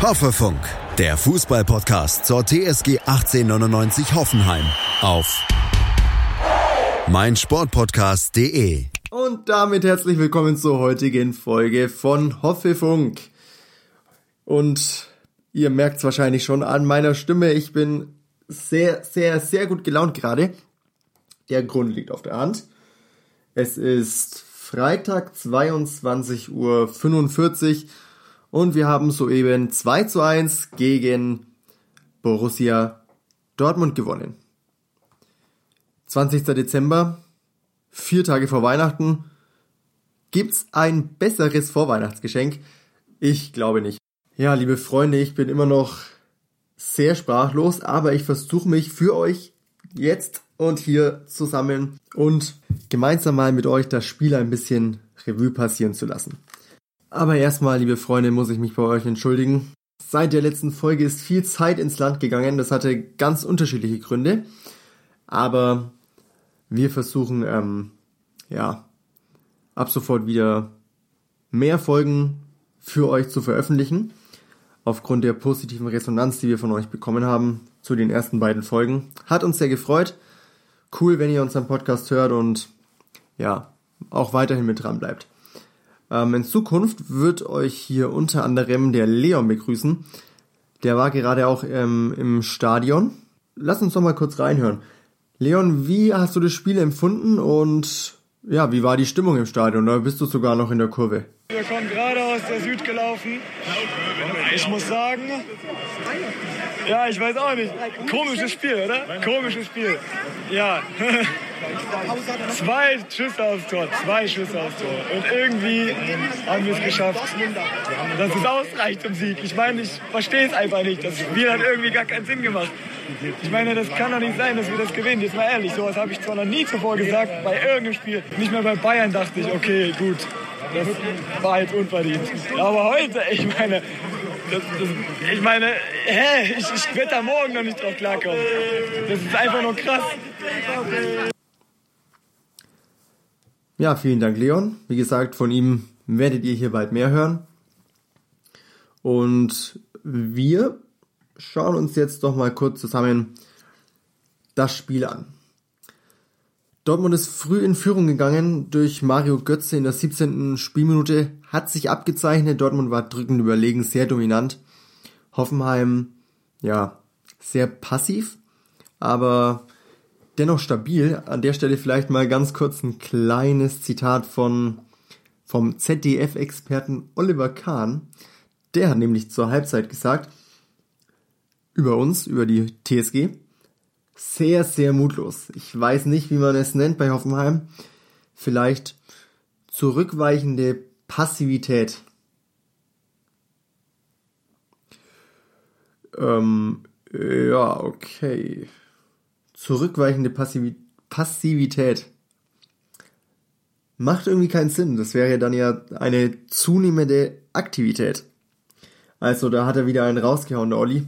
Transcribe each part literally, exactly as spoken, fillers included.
Hoffefunk, der Fußballpodcast zur T S G achtzehnhundertneunundneunzig Hoffenheim auf meinsportpodcast punkt de. Und damit herzlich willkommen zur heutigen Folge von Hoffefunk. Und ihr merkt es wahrscheinlich schon an meiner Stimme, ich bin sehr, sehr, sehr gut gelaunt gerade. Der Grund liegt auf der Hand. Es ist Freitag, zweiundzwanzig Uhr fünfundvierzig und wir haben soeben zwei zu eins gegen Borussia Dortmund gewonnen. zwanzigster Dezember, vier Tage vor Weihnachten. Gibt's ein besseres Vorweihnachtsgeschenk? Ich glaube nicht. Ja, liebe Freunde, ich bin immer noch sehr sprachlos, aber ich versuche mich für euch jetzt und hier zu sammeln und gemeinsam mal mit euch das Spiel ein bisschen Revue passieren zu lassen. Aber erstmal, liebe Freunde, muss ich mich bei euch entschuldigen. Seit der letzten Folge ist viel Zeit ins Land gegangen. Das hatte ganz unterschiedliche Gründe. Aber wir versuchen, ähm, ja, ab sofort wieder mehr Folgen für euch zu veröffentlichen. Aufgrund der positiven Resonanz, die wir von euch bekommen haben zu den ersten beiden Folgen. Hat uns sehr gefreut. Cool, wenn ihr unseren Podcast hört und ja, auch weiterhin mit dran bleibt. Ähm, in Zukunft wird euch hier unter anderem der Leon begrüßen. Der war gerade auch ähm, im Stadion. Lass uns doch mal kurz reinhören. Leon, wie hast du das Spiel empfunden und ja, wie war die Stimmung im Stadion? Da bist du sogar noch in der Kurve. Wir kommen gerade aus der Süd gelaufen. Ich muss sagen, ja, ich weiß auch nicht. Komisches Spiel, oder? Komisches Spiel. Ja. Zwei Schüsse aufs Tor, zwei Schüsse aufs Tor. Und irgendwie haben wir es geschafft, dass es ausreicht zum Sieg. Ich meine, ich verstehe es einfach nicht. Das Spiel hat irgendwie gar keinen Sinn gemacht. Ich meine, das kann doch nicht sein, dass wir das gewinnen. Jetzt mal ehrlich, sowas habe ich zwar noch nie zuvor gesagt, bei irgendeinem Spiel. Nicht mehr bei Bayern dachte ich, okay, gut, das war jetzt unverdient. Aber heute, ich meine... Das, das, ich meine, hä? Ich, ich werde da morgen noch nicht drauf klarkommen. Das ist einfach nur krass. Ja, vielen Dank, Leon. Wie gesagt, von ihm werdet ihr hier bald mehr hören. Und wir schauen uns jetzt doch mal kurz zusammen das Spiel an. Dortmund ist früh in Führung gegangen durch Mario Götze in der siebzehnten Spielminute, hat sich abgezeichnet, Dortmund war drückend überlegen, sehr dominant. Hoffenheim, ja, sehr passiv, aber dennoch stabil. An der Stelle vielleicht mal ganz kurz ein kleines Zitat von vom Z D F-Experten Oliver Kahn. Der hat nämlich zur Halbzeit gesagt, über uns, über die T S G, sehr, sehr mutlos. Ich weiß nicht, wie man es nennt bei Hoffenheim. Vielleicht zurückweichende Passivität. Ähm, ja, okay. Zurückweichende Passiv- Passivität. Macht irgendwie keinen Sinn. Das wäre dann ja eine zunehmende Aktivität. Also, da hat er wieder einen rausgehauen, der Olli.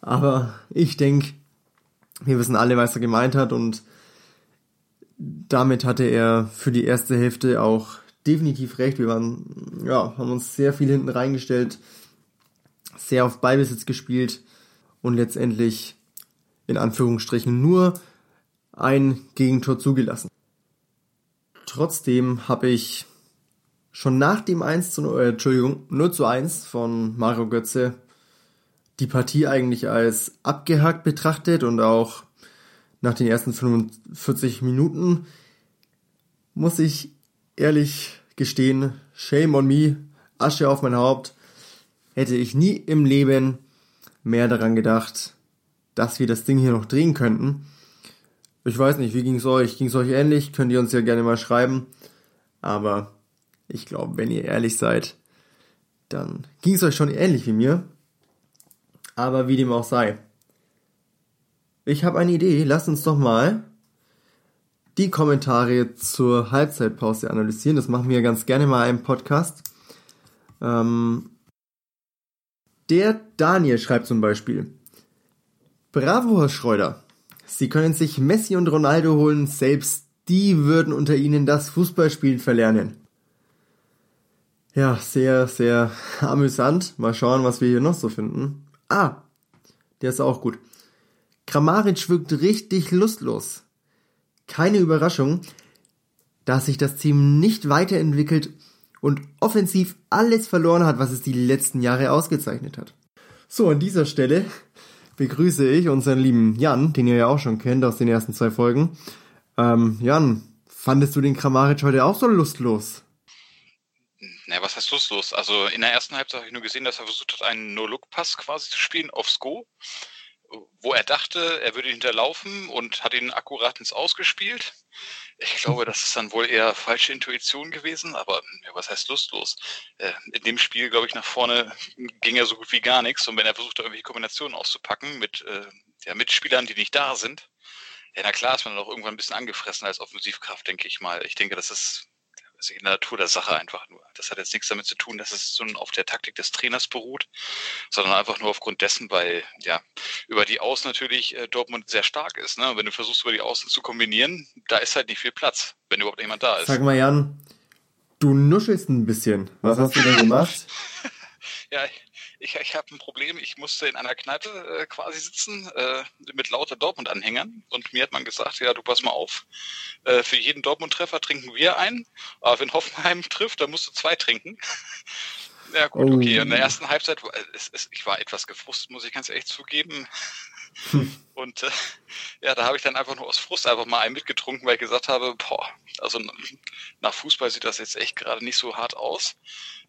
Aber ich denke, wir wissen alle, was er gemeint hat, und damit hatte er für die erste Hälfte auch definitiv recht. Wir waren, ja, haben uns sehr viel hinten reingestellt, sehr auf Ballbesitz gespielt und letztendlich in Anführungsstrichen nur ein Gegentor zugelassen. Trotzdem habe ich schon nach dem eins zu null, Entschuldigung, null zu eins von Mario Götze die Partie eigentlich als abgehakt betrachtet, und auch nach den ersten fünfundvierzig Minuten muss ich ehrlich gestehen, shame on me, Asche auf mein Haupt, hätte ich nie im Leben mehr daran gedacht, dass wir das Ding hier noch drehen könnten. Ich weiß nicht, wie ging's euch? Ging's euch ähnlich? Könnt ihr uns ja gerne mal schreiben, aber ich glaube, wenn ihr ehrlich seid, dann ging's euch schon ähnlich wie mir. Aber wie dem auch sei. Ich habe eine Idee. Lasst uns doch mal die Kommentare zur Halbzeitpause analysieren. Das machen wir ganz gerne mal im Podcast. Ähm Der Daniel schreibt zum Beispiel: Bravo, Herr Schreuder. Sie können sich Messi und Ronaldo holen. Selbst die würden unter Ihnen das Fußballspielen verlernen. Ja, sehr, sehr amüsant. Mal schauen, was wir hier noch so finden. Ah, der ist auch gut. Kramaric wirkt richtig lustlos. Keine Überraschung, dass sich das Team nicht weiterentwickelt und offensiv alles verloren hat, was es die letzten Jahre ausgezeichnet hat. So, an dieser Stelle begrüße ich unseren lieben Jan, den ihr ja auch schon kennt aus den ersten zwei Folgen. Ähm, Jan, fandest du den Kramaric heute auch so lustlos? Na, was heißt lustlos? Also in der ersten Halbzeit habe ich nur gesehen, dass er versucht hat, einen No-Look-Pass quasi zu spielen aufs Go, wo er dachte, er würde hinterlaufen und hat ihn akkurat ins Ausgespielt. Ich glaube, das ist dann wohl eher falsche Intuition gewesen, aber ja, was heißt lustlos? Äh, in dem Spiel, glaube ich, nach vorne ging ja so gut wie gar nichts, und wenn er versucht hat, irgendwelche Kombinationen auszupacken mit äh, ja, Mitspielern, die nicht da sind, ja, na klar ist man dann auch irgendwann ein bisschen angefressen als Offensivkraft, denke ich mal. Ich denke, das ist... Das ist in der Natur der Sache einfach nur. Das hat jetzt nichts damit zu tun, dass es so auf der Taktik des Trainers beruht, sondern einfach nur aufgrund dessen, weil ja über die Außen natürlich äh, Dortmund sehr stark ist. Ne? Wenn du versuchst, über die Außen zu kombinieren, da ist halt nicht viel Platz, wenn überhaupt jemand da ist. Sag mal, Jan, du nuschelst ein bisschen. Was hast du denn gemacht? Ja, ich, ich habe ein Problem. Ich musste in einer Kneipe äh, quasi sitzen äh, mit lauter Dortmund-Anhängern, und mir hat man gesagt, ja, du pass mal auf, äh, für jeden Dortmund-Treffer trinken wir einen, aber wenn Hoffenheim trifft, dann musst du zwei trinken. Ja gut, okay. In der ersten Halbzeit, äh, es, es, ich war etwas gefrustet, muss ich ganz ehrlich zugeben. Und äh, ja, da habe ich dann einfach nur aus Frust einfach mal einen mitgetrunken, weil ich gesagt habe, boah, also nach Fußball sieht das jetzt echt gerade nicht so hart aus.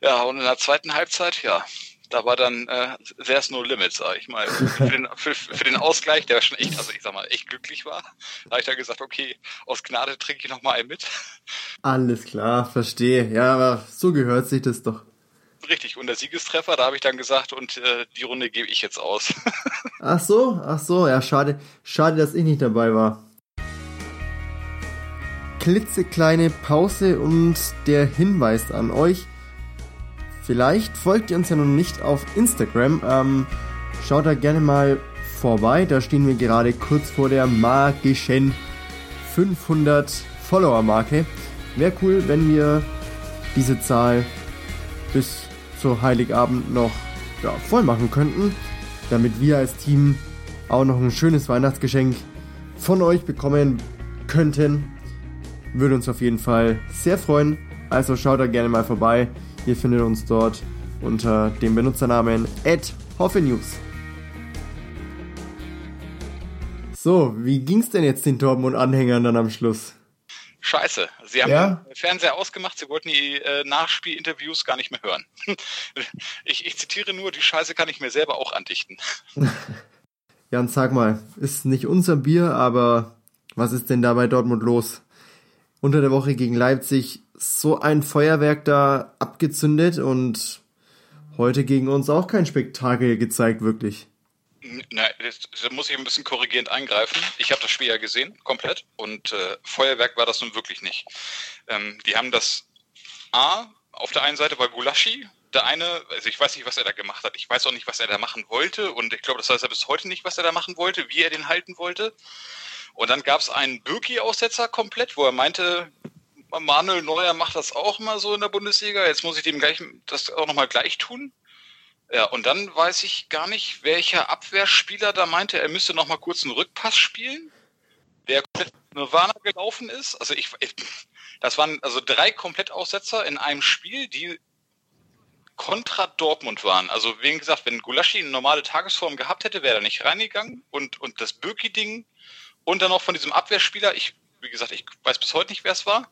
Ja, und in der zweiten Halbzeit, ja, da war dann äh, there's no limit, sag ich mal. Für den, für, für den Ausgleich, der schon echt, also ich sag mal, echt glücklich war, da habe ich dann gesagt, okay, aus Gnade trinke ich nochmal einen mit. Alles klar, verstehe. Ja, aber so gehört sich das doch. Richtig, und der Siegestreffer, da habe ich dann gesagt, und äh, die Runde gebe ich jetzt aus. Ach so, ach so, ja, schade, schade, dass ich nicht dabei war. Klitzekleine Pause und der Hinweis an euch. Vielleicht folgt ihr uns ja noch nicht auf Instagram. Ähm, schaut da gerne mal vorbei, da stehen wir gerade kurz vor der magischen fünfhundert-Follower-Marke. Wäre cool, wenn wir diese Zahl bis zu Heiligabend noch ja, voll machen könnten, damit wir als Team auch noch ein schönes Weihnachtsgeschenk von euch bekommen könnten. Würde uns auf jeden Fall sehr freuen. Also schaut da gerne mal vorbei. Ihr findet uns dort unter dem Benutzernamen at hoffenews. So, wie ging's denn jetzt den Dortmund-Anhängern dann am Schluss? Scheiße, sie haben ja? den Fernseher ausgemacht, sie wollten die äh, Nachspielinterviews gar nicht mehr hören. ich, ich zitiere nur, die Scheiße kann ich mir selber auch andichten. Jan, sag mal, ist nicht unser Bier, aber was ist denn da bei Dortmund los? Unter der Woche gegen Leipzig so ein Feuerwerk da abgezündet, und heute gegen uns auch kein Spektakel gezeigt, wirklich. Nein, da muss ich ein bisschen korrigierend eingreifen. Ich habe das Spiel ja gesehen, komplett. Und äh, Feuerwerk war das nun wirklich nicht. Ähm, die haben das A, auf der einen Seite war Gulaschi, der eine, also ich weiß nicht, was er da gemacht hat. Ich weiß auch nicht, was er da machen wollte. Und ich glaube, das weiß er bis heute nicht, was er da machen wollte, wie er den halten wollte. Und dann gab es einen Bürki-Aussetzer komplett, wo er meinte, Manuel Neuer macht das auch mal so in der Bundesliga. Jetzt muss ich dem gleich das auch nochmal gleich tun. Ja, und dann weiß ich gar nicht, welcher Abwehrspieler da meinte, er müsste noch mal kurz einen Rückpass spielen, der komplett Nirvana gelaufen ist. Also ich, ich das waren also drei Komplettaussetzer in einem Spiel, die kontra Dortmund waren. Also wie gesagt, wenn Gulaschi eine normale Tagesform gehabt hätte, wäre er nicht reingegangen. Und, und das Bürki-Ding und dann noch von diesem Abwehrspieler, ich, wie gesagt, ich weiß bis heute nicht, wer es war.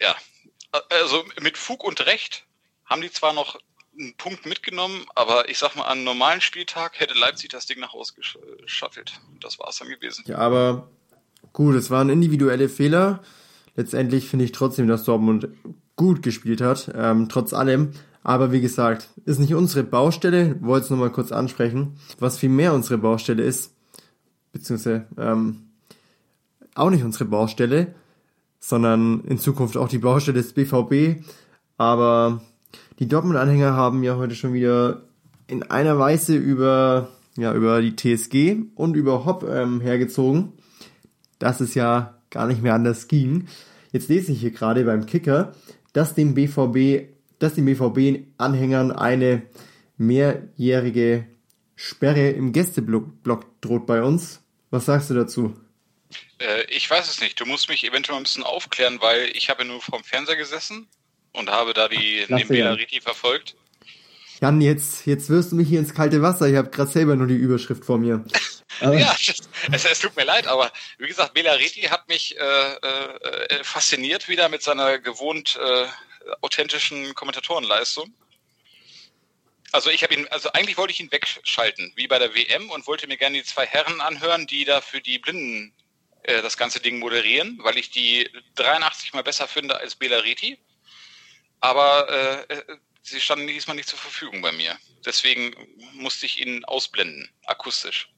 Ja, also mit Fug und Recht haben die zwar noch einen Punkt mitgenommen, aber ich sag mal, an einem normalen Spieltag hätte Leipzig das Ding nach Hause geschattelt. Das war es dann gewesen. Ja, aber gut, es waren individuelle Fehler. Letztendlich finde ich trotzdem, dass Dortmund gut gespielt hat, ähm, trotz allem. Aber wie gesagt, ist nicht unsere Baustelle. Wollte es nochmal kurz ansprechen. Was viel mehr unsere Baustelle ist, beziehungsweise ähm, auch nicht unsere Baustelle, sondern in Zukunft auch die Baustelle des B V B. Aber die Dortmund-Anhänger haben ja heute schon wieder in einer Weise über, ja, über die T S G und über Hopp ähm, hergezogen, dass es ja gar nicht mehr anders ging. Jetzt lese ich hier gerade beim Kicker, dass dem B V B dass den B V B-Anhängern eine mehrjährige Sperre im Gästeblock droht bei uns. Was sagst du dazu? Äh, ich weiß es nicht. Du musst mich eventuell ein bisschen aufklären, weil ich habe nur vorm Fernseher gesessen und habe da die Nebenbilder richtig verfolgt. Jan, jetzt, jetzt wirfst du mich hier ins kalte Wasser. Ich habe gerade selber nur die Überschrift vor mir. Ja, es, es tut mir leid, aber wie gesagt, Belariti hat mich äh, äh, fasziniert wieder mit seiner gewohnt äh, authentischen Kommentatorenleistung. Also ich habe ihn, also eigentlich wollte ich ihn wegschalten, wie bei der W M, und wollte mir gerne die zwei Herren anhören, die da für die Blinden äh, das ganze Ding moderieren, weil ich die dreiundachtzig mal besser finde als Belariti. Aber äh, sie standen diesmal nicht zur Verfügung bei mir. Deswegen musste ich ihn ausblenden, akustisch.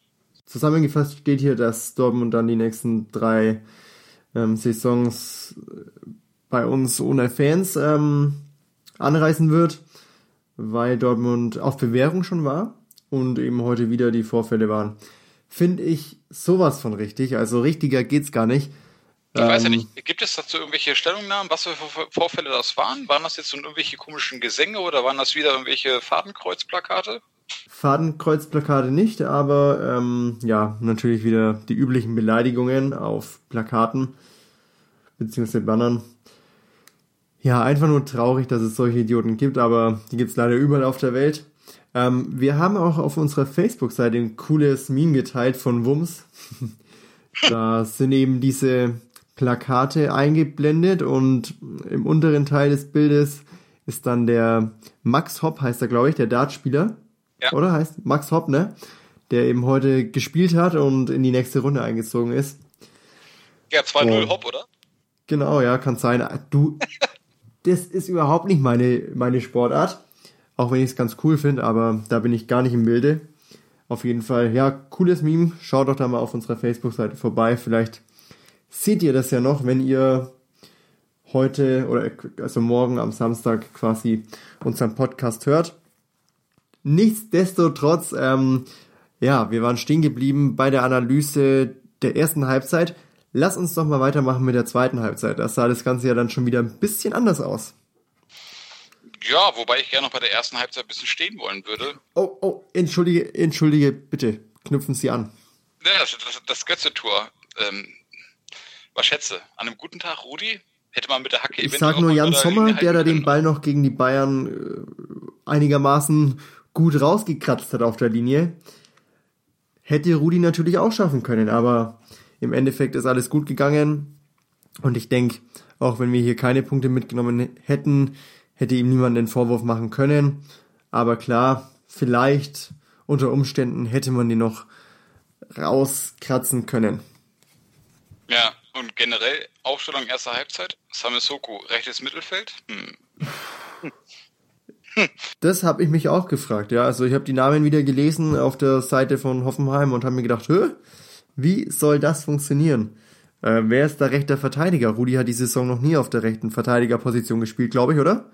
Zusammengefasst steht hier, dass Dortmund dann die nächsten drei ähm, Saisons bei uns ohne Fans ähm, anreisen wird, weil Dortmund auf Bewährung schon war und eben heute wieder die Vorfälle waren. Finde ich sowas von richtig, also richtiger geht's gar nicht. Ich ähm, weiß ja nicht, gibt es dazu irgendwelche Stellungnahmen, was für Vorfälle das waren? Waren das jetzt so irgendwelche komischen Gesänge oder waren das wieder irgendwelche Fadenkreuzplakate? Fadenkreuzplakate nicht, aber ähm, ja, natürlich wieder die üblichen Beleidigungen auf Plakaten beziehungsweise Bannern. Ja, einfach nur traurig, dass es solche Idioten gibt, aber die gibt es leider überall auf der Welt. Ähm, wir haben auch auf unserer Facebook-Seite ein cooles Meme geteilt von Wumms. Da sind eben diese Plakate eingeblendet und im unteren Teil des Bildes ist dann der Max Hopp, heißt er, glaube ich, der Dartspieler. Ja. Oder heißt Max Hopp, ne? Der eben heute gespielt hat und in die nächste Runde eingezogen ist. Ja, zwei null oh. Hopp, oder? Genau, ja, kann sein. Du, das ist überhaupt nicht meine, meine Sportart. Auch wenn ich es ganz cool finde, aber da bin ich gar nicht im Bilde. Auf jeden Fall, ja, cooles Meme. Schaut doch da mal auf unserer Facebook-Seite vorbei. Vielleicht seht ihr das ja noch, wenn ihr heute oder also morgen am Samstag quasi unseren Podcast hört. Nichtsdestotrotz, ähm, ja, wir waren stehen geblieben bei der Analyse der ersten Halbzeit. Lass uns doch mal weitermachen mit der zweiten Halbzeit. Da sah das Ganze ja dann schon wieder ein bisschen anders aus. Ja, wobei ich gerne noch bei der ersten Halbzeit ein bisschen stehen wollen würde. Oh, oh, entschuldige, entschuldige, bitte, knüpfen Sie an. Ja, das, das, das Götze-Tor. Ähm, was schätze? An einem guten Tag, Rudi? Hätte man mit der Hacke... Ich sag nur Jan Sommer, der da den Ball noch gegen die Bayern äh, einigermaßen... gut rausgekratzt hat auf der Linie, hätte Rudi natürlich auch schaffen können, aber im Endeffekt ist alles gut gegangen und ich denke, auch wenn wir hier keine Punkte mitgenommen hätten, hätte ihm niemand den Vorwurf machen können, aber klar, vielleicht unter Umständen hätte man den noch rauskratzen können. Ja, und generell Aufstellung erster Halbzeit, Tamis Hoko, rechtes Mittelfeld, hm. Das habe ich mich auch gefragt, ja. Also ich habe die Namen wieder gelesen auf der Seite von Hoffenheim und habe mir gedacht, hö, wie soll das funktionieren? Äh, wer ist der rechter Verteidiger? Rudi hat die Saison noch nie auf der rechten Verteidigerposition gespielt, glaube ich, oder?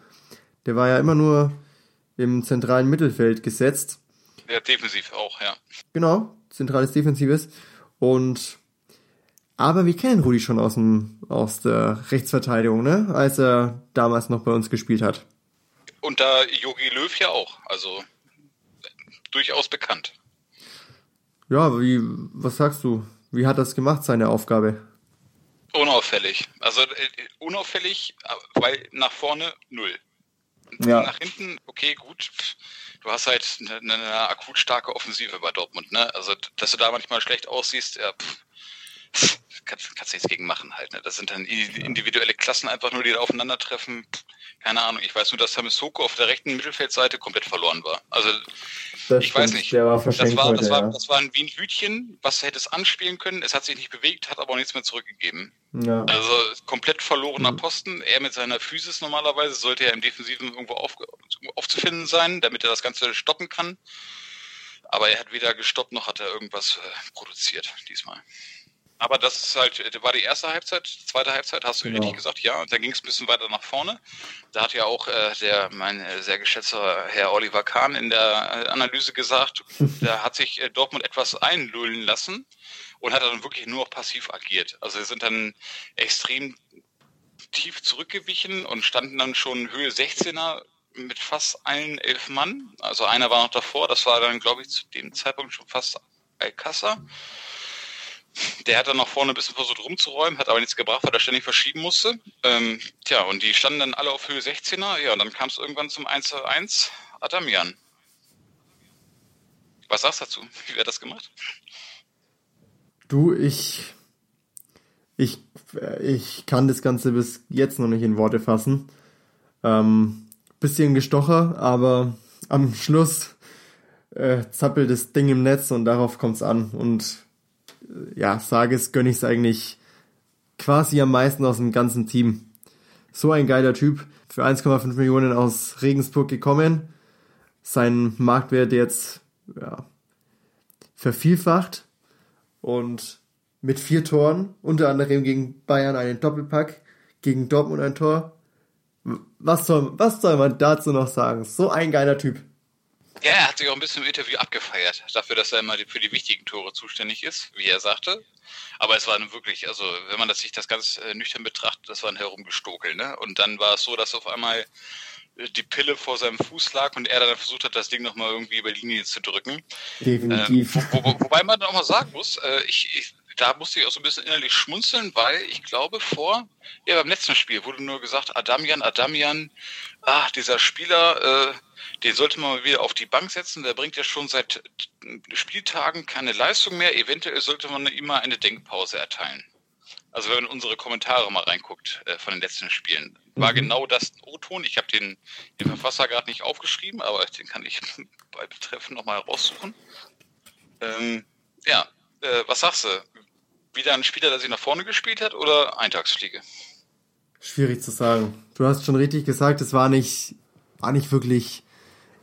Der war ja immer nur im zentralen Mittelfeld gesetzt. Ja, defensiv auch, ja. Genau, zentrales Defensives. Und aber wir kennen Rudi schon aus dem, aus der Rechtsverteidigung, ne? Als er damals noch bei uns gespielt hat. Und da Jogi Löw ja auch, also durchaus bekannt. Ja, wie, was sagst du? Wie hat das gemacht, seine Aufgabe? Unauffällig. Also unauffällig, weil nach vorne null. Ja. Nach hinten, okay, gut. Du hast halt eine, eine akut starke Offensive bei Dortmund, ne? Also, dass du da manchmal schlecht aussiehst, ja, pff, kannst, kannst nichts gegen machen halt, ne? Das sind dann individuelle Klassen einfach nur, die da aufeinandertreffen. Keine Ahnung, ich weiß nur, dass Tamis Hoko auf der rechten Mittelfeldseite komplett verloren war. Also, das ich stimmt, weiß nicht. War das, war, heute, das, war, ja. das war ein Wien-Hütchen, was hätte es anspielen können. Es hat sich nicht bewegt, hat aber auch nichts mehr zurückgegeben. Ja. Also, komplett verlorener Posten. Er mit seiner Physis normalerweise sollte ja im Defensiven irgendwo auf, aufzufinden sein, damit er das Ganze stoppen kann. Aber er hat weder gestoppt, noch hat er irgendwas produziert diesmal. Aber das ist halt, war die erste Halbzeit, zweite Halbzeit, hast du genau. richtig gesagt, ja. Und dann ging es ein bisschen weiter nach vorne. Da hat ja auch äh, der, mein sehr geschätzter Herr Oliver Kahn in der Analyse gesagt, da hat sich äh, Dortmund etwas einlullen lassen und hat dann wirklich nur noch passiv agiert. Also sie sind dann extrem tief zurückgewichen und standen dann schon Höhe sechzehner mit fast allen elf Mann. Also einer war noch davor, das war dann, glaube ich, zu dem Zeitpunkt schon fast Alcacer. Der hat dann noch vorne ein bisschen versucht rumzuräumen, hat aber nichts gebracht, weil er ständig verschieben musste. Ähm, tja, und die standen dann alle auf Höhe sechzehner. Ja, und dann kam es irgendwann zum eins zu eins Adamyan. Was sagst du dazu? Wie wäre das gemacht? Du, ich... Ich, ich kann das Ganze bis jetzt noch nicht in Worte fassen. Ähm, bisschen gestocher, aber am Schluss äh, zappelt das Ding im Netz und darauf kommt's an. Und äh, ja, Sargis gönn ich's eigentlich quasi am meisten aus dem ganzen Team. So ein geiler Typ, für eins Komma fünf Millionen aus Regensburg gekommen. Sein Marktwert jetzt ja, vervielfacht und mit vier Toren, unter anderem gegen Bayern einen Doppelpack, gegen Dortmund ein Tor. Was soll, was soll man dazu noch sagen? So ein geiler Typ. Ja, er hat sich auch ein bisschen im Interview abgefeiert, dafür, dass er immer für die wichtigen Tore zuständig ist, wie er sagte. Aber es war nun wirklich, also wenn man das sich das ganz nüchtern betrachtet, das war ein Herumgestokel, ne? Und dann war es so, dass auf einmal die Pille vor seinem Fuß lag und er dann versucht hat, das Ding nochmal irgendwie über die Linie zu drücken. Definitiv. Ähm, wo, wo, wobei man dann auch mal sagen muss, äh, ich, ich da musste ich auch so ein bisschen innerlich schmunzeln, weil ich glaube vor, ja beim letzten Spiel wurde nur gesagt, Adamyan, Adamyan, ach dieser Spieler, äh, den sollte man mal wieder auf die Bank setzen, der bringt ja schon seit Spieltagen keine Leistung mehr, eventuell sollte man ihm mal eine Denkpause erteilen. Also wenn man in unsere Kommentare mal reinguckt äh, von den letzten Spielen, war genau das ein O-Ton. Ich habe den, den Verfasser gerade nicht aufgeschrieben, aber den kann ich bei Betreffen nochmal raussuchen. Ähm, ja, äh, was sagst du? Wieder ein Spieler, der sich nach vorne gespielt hat oder Eintagsfliege? Schwierig zu sagen. Du hast schon richtig gesagt, es war nicht, war nicht wirklich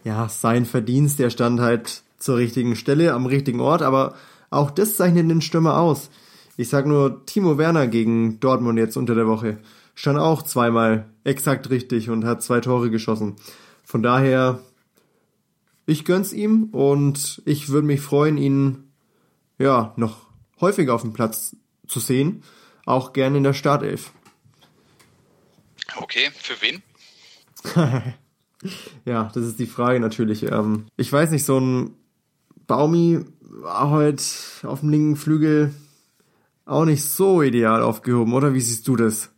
ja, sein Verdienst. Er stand halt zur richtigen Stelle, am richtigen Ort, aber auch das zeichnet den Stürmer aus. Ich sag nur, Timo Werner gegen Dortmund jetzt unter der Woche stand auch zweimal exakt richtig und hat zwei Tore geschossen. Von daher, ich gönn's ihm und ich würde mich freuen, ihn ja noch häufiger auf dem Platz zu sehen, auch gerne in der Startelf. Okay, für wen? Ja, das ist die Frage natürlich. Ähm, ich weiß nicht, so ein Baumi war heute auf dem linken Flügel auch nicht so ideal aufgehoben, oder? Wie siehst du das?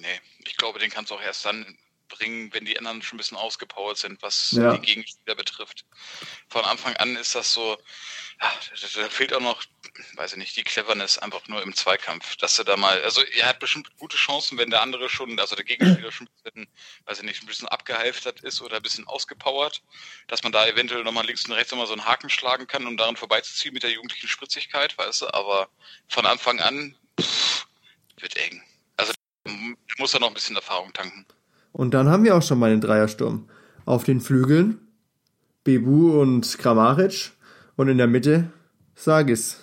Nee, ich glaube, den kannst du auch erst dann bringen, wenn die anderen schon ein bisschen ausgepowert sind, was ja. die Gegenspieler betrifft. Von Anfang an ist das so, da fehlt auch noch, weiß ich nicht, die Cleverness einfach nur im Zweikampf, dass er da mal, also er hat bestimmt gute Chancen, wenn der andere schon, also der Gegenspieler schon ein bisschen, weiß ich nicht, ein bisschen abgehalftert ist oder ein bisschen ausgepowert, dass man da eventuell nochmal links und rechts nochmal so einen Haken schlagen kann, um daran vorbeizuziehen mit der jugendlichen Spritzigkeit, weißt du, aber von Anfang an pff, wird eng. Also muss er noch ein bisschen Erfahrung tanken. Und dann haben wir auch schon mal den Dreiersturm. Auf den Flügeln Bebu und Kramaric und in der Mitte Sargis.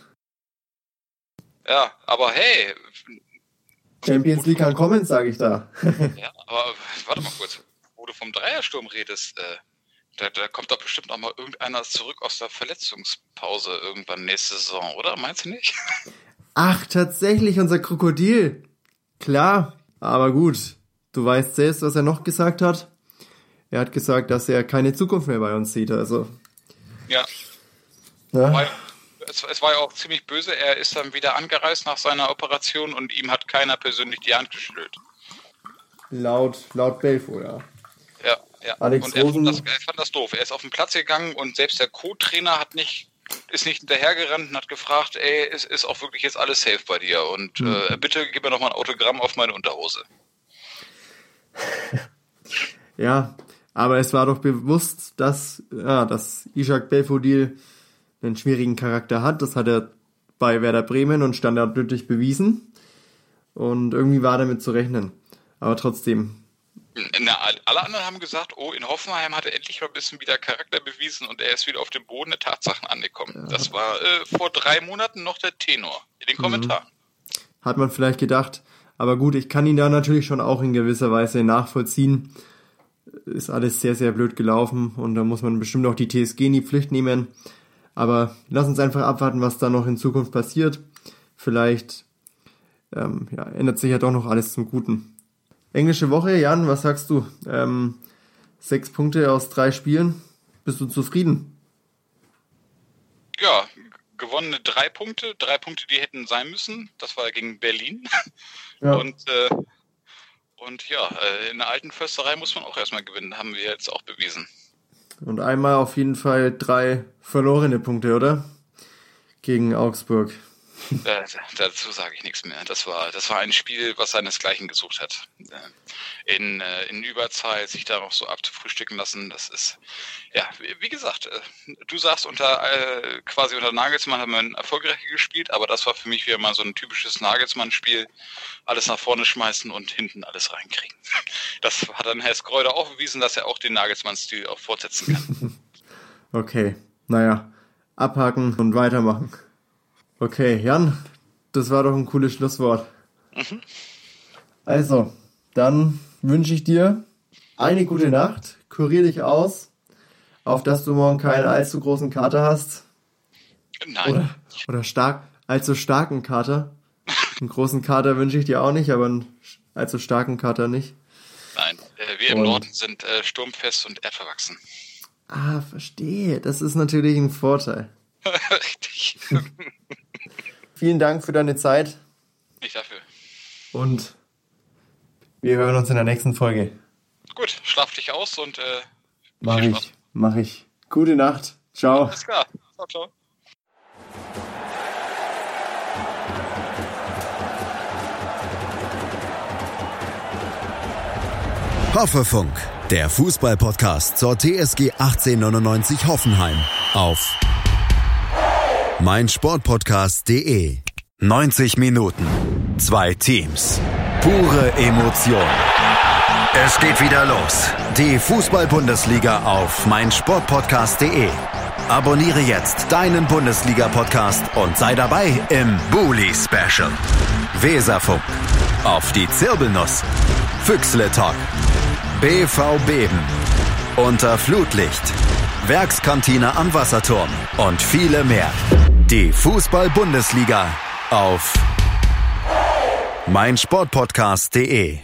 Ja, aber hey. Champions League kann kommen, sage ich da. Ja, aber warte mal kurz. Wo du vom Dreiersturm redest, äh, da, da kommt doch bestimmt noch mal irgendeiner zurück aus der Verletzungspause irgendwann nächste Saison, oder? Meinst du nicht? Ach, tatsächlich, unser Krokodil. Klar, aber gut. Du weißt selbst, was er noch gesagt hat. Er hat gesagt, dass er keine Zukunft mehr bei uns sieht. Also ja. ja. Weil es, es war ja auch ziemlich böse. Er ist dann wieder angereist nach seiner Operation und ihm hat keiner persönlich die Hand geschüttelt. Laut, laut Belfo, ja. Ja, ja. Alex und er fand, das, er fand das doof. Er ist auf den Platz gegangen und selbst der Co-Trainer hat nicht, ist nicht hinterhergerannt und hat gefragt, ey, ist, ist auch wirklich jetzt alles safe bei dir? Und mhm. äh, bitte gib mir nochmal ein Autogramm auf meine Unterhose. Ja, aber es war doch bewusst, dass, ja, dass Ishak Belfodil einen schwierigen Charakter hat. Das hat er bei Werder Bremen und Standard Lüttich bewiesen. Und irgendwie war damit zu rechnen. Aber trotzdem. Na, alle anderen haben gesagt, oh, in Hoffenheim hat er endlich mal ein bisschen wieder Charakter bewiesen und er ist wieder auf dem Boden der Tatsachen angekommen. Ja. Das war äh, vor drei Monaten noch der Tenor in den Kommentaren. Mhm. Hat man vielleicht gedacht. Aber gut, ich kann ihn da natürlich schon auch in gewisser Weise nachvollziehen. Ist alles sehr, sehr blöd gelaufen und da muss man bestimmt auch die T S G in die Pflicht nehmen. Aber lass uns einfach abwarten, was da noch in Zukunft passiert. Vielleicht ähm, ja, ändert sich ja doch noch alles zum Guten. Englische Woche, Jan, was sagst du? Ähm, Sechs Punkte aus drei Spielen. Bist du zufrieden? Ja, gewonnene drei Punkte. Drei Punkte, die hätten sein müssen. Das war gegen Berlin. Ja. Und, äh, und ja, in der alten Försterei muss man auch erstmal gewinnen. Haben wir jetzt auch bewiesen. Und einmal auf jeden Fall drei verlorene Punkte, oder? Gegen Augsburg. Äh, dazu sage ich nichts mehr. Das war, das war ein Spiel, was seinesgleichen gesucht hat. In, in Überzeit sich da noch so abzufrühstücken lassen, das ist, ja, wie gesagt, du sagst, unter äh, quasi unter Nagelsmann haben wir erfolgreich gespielt, aber das war für mich wieder mal so ein typisches Nagelsmann-Spiel. Alles nach vorne schmeißen und hinten alles reinkriegen. Das hat dann Herr Schreuder auch bewiesen, dass er auch den Nagelsmann-Stil auch fortsetzen kann. Okay, naja, abhaken und weitermachen. Okay, Jan, das war doch ein cooles Schlusswort. Mhm. Also, dann wünsche ich dir eine gute Nacht, kurier dich aus, auf dass du morgen keinen allzu großen Kater hast. Nein. Oder, oder stark, allzu starken Kater. Einen großen Kater wünsche ich dir auch nicht, aber einen allzu starken Kater nicht. Nein, äh, wir im und, Norden sind äh, sturmfest und erdverwachsen. Ah, verstehe. Das ist natürlich ein Vorteil. Richtig. Vielen Dank für deine Zeit. Nicht dafür. Und wir hören uns in der nächsten Folge. Gut, schlaf dich aus und äh, mach viel Spaß. ich, mach ich. Gute Nacht. Ciao. Alles klar. Ciao, ciao. Hoffefunk, der Fußball-Podcast zur T S G achtzehnhundertneunundneunzig Hoffenheim auf mein Sport Podcast punkt de. neunzig Minuten, zwei Teams, pure Emotion. Es geht wieder los. Die Fußball-Bundesliga auf mein Sport Podcast punkt de. Abonniere jetzt deinen Bundesliga-Podcast und sei dabei im Bully-Special. Weserfunk, auf die Zirbelnuss, Füchsle-Talk, B V Beben, unter Flutlicht, Werkskantine am Wasserturm und viele mehr. Die Fußball-Bundesliga auf mein Sport Podcast punkt de.